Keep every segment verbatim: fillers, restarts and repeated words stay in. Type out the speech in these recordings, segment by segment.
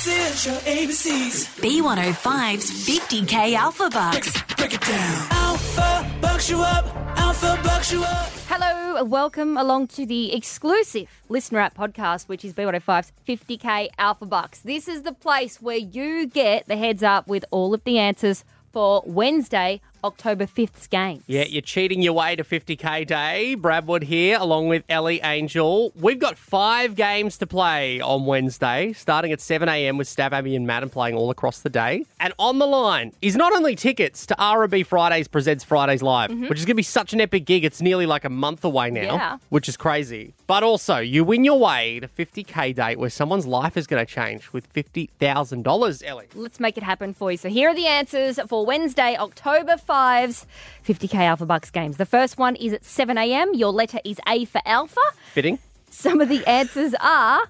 Send your A B Cs. B one oh five's fifty K Alphabucks. Break it down. Alphabucks you up. Alphabucks you up. Hello, welcome along to the exclusive listener app podcast, which is B one oh five's fifty K Alphabucks. This is the place where you get the heads up with all of the answers for Wednesday, October fifth's games. Yeah, you're cheating your way to fifty K day. Bradwood here, along with Ellie Angel. We've got five games to play on Wednesday, starting at seven a.m. with Stav, Abby and Madden playing all across the day. And on the line is not only tickets to R and B Fridays Presents Fridays Live, mm-hmm. which is going to be such an epic gig. It's nearly like a month away now, yeah. which is crazy. But also, you win your way to fifty K day where someone's life is going to change with fifty thousand dollars, Ellie. Let's make it happen for you. So here are the answers for Wednesday, October five's fifty K Alphabucks games. The first one is at seven a.m. Your letter is A for Alpha. Fitting. Some of the answers are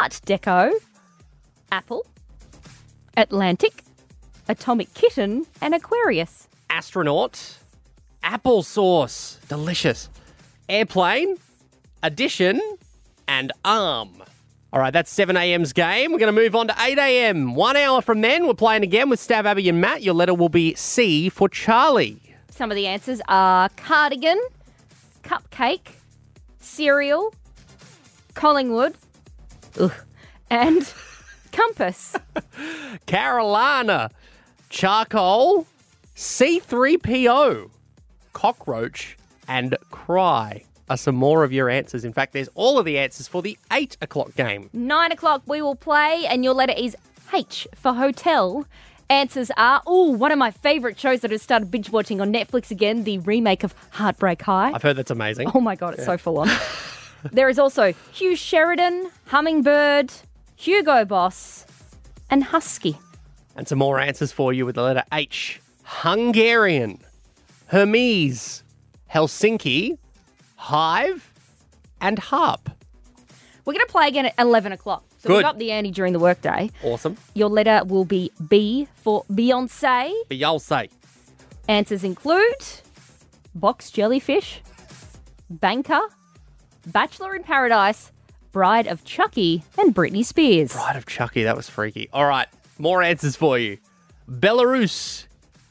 Art Deco, Apple, Atlantic, Atomic Kitten, and Aquarius. Astronaut, Applesauce, delicious, Airplane, Addition, and Arm. All right, that's seven a.m.'s game. We're going to move on to eight a.m. One hour from then, we're playing again with Stav, Abby and Matt. Your letter will be C for Charlie. Some of the answers are cardigan, cupcake, cereal, Collingwood, ugh, and compass. Carolina, charcoal, C three P O, cockroach, and cry are some more of your answers. In fact, there's all of the answers for the eight o'clock game. nine o'clock we will play, and your letter is H for hotel. Answers are, ooh, one of my favourite shows that I started binge-watching on Netflix again, the remake of Heartbreak High. I've heard that's amazing. Oh, my God, it's yeah. so full-on. There is also Hugh Sheridan, Hummingbird, Hugo Boss, and Husky. And some more answers for you with the letter H. Hungarian, Hermes, Helsinki, Hive, and Harp. We're going to play again at eleven o'clock. So Good. We've got the ante during the workday. Awesome. Your letter will be B for Beyonce. Beyonce. Answers include box jellyfish, banker, Bachelor in Paradise, Bride of Chucky, and Britney Spears. Bride of Chucky, that was freaky. All right, more answers for you. Belarus,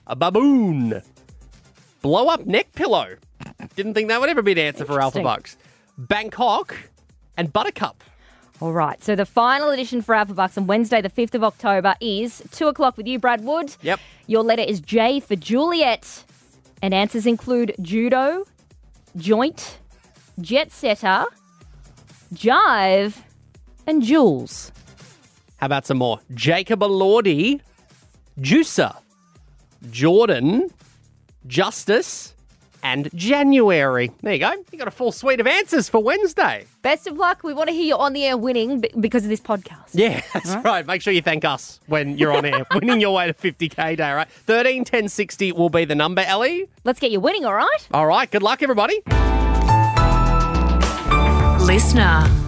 a baboon, blow-up neck pillow. Didn't think that would ever be an answer for Alphabucks. Bangkok and Buttercup. All right, so the final edition for Alphabucks on Wednesday, the fifth of October, is two o'clock with you, Brad Wood. Yep. Your letter is J for Juliet. And answers include judo, joint, jet setter, jive, and Jules. How about some more? Jacob Elordi, juicer, Jordan, justice, and January. There you go. You got a full suite of answers for Wednesday. Best of luck. We want to hear you on the air winning because of this podcast. Yeah, that's right. right. Make sure you thank us when you're on air. Winning your way to fifty K day, right? thirteen ten sixty will be the number, Ellie. Let's get you winning, all right? All right. Good luck, everybody. Listener.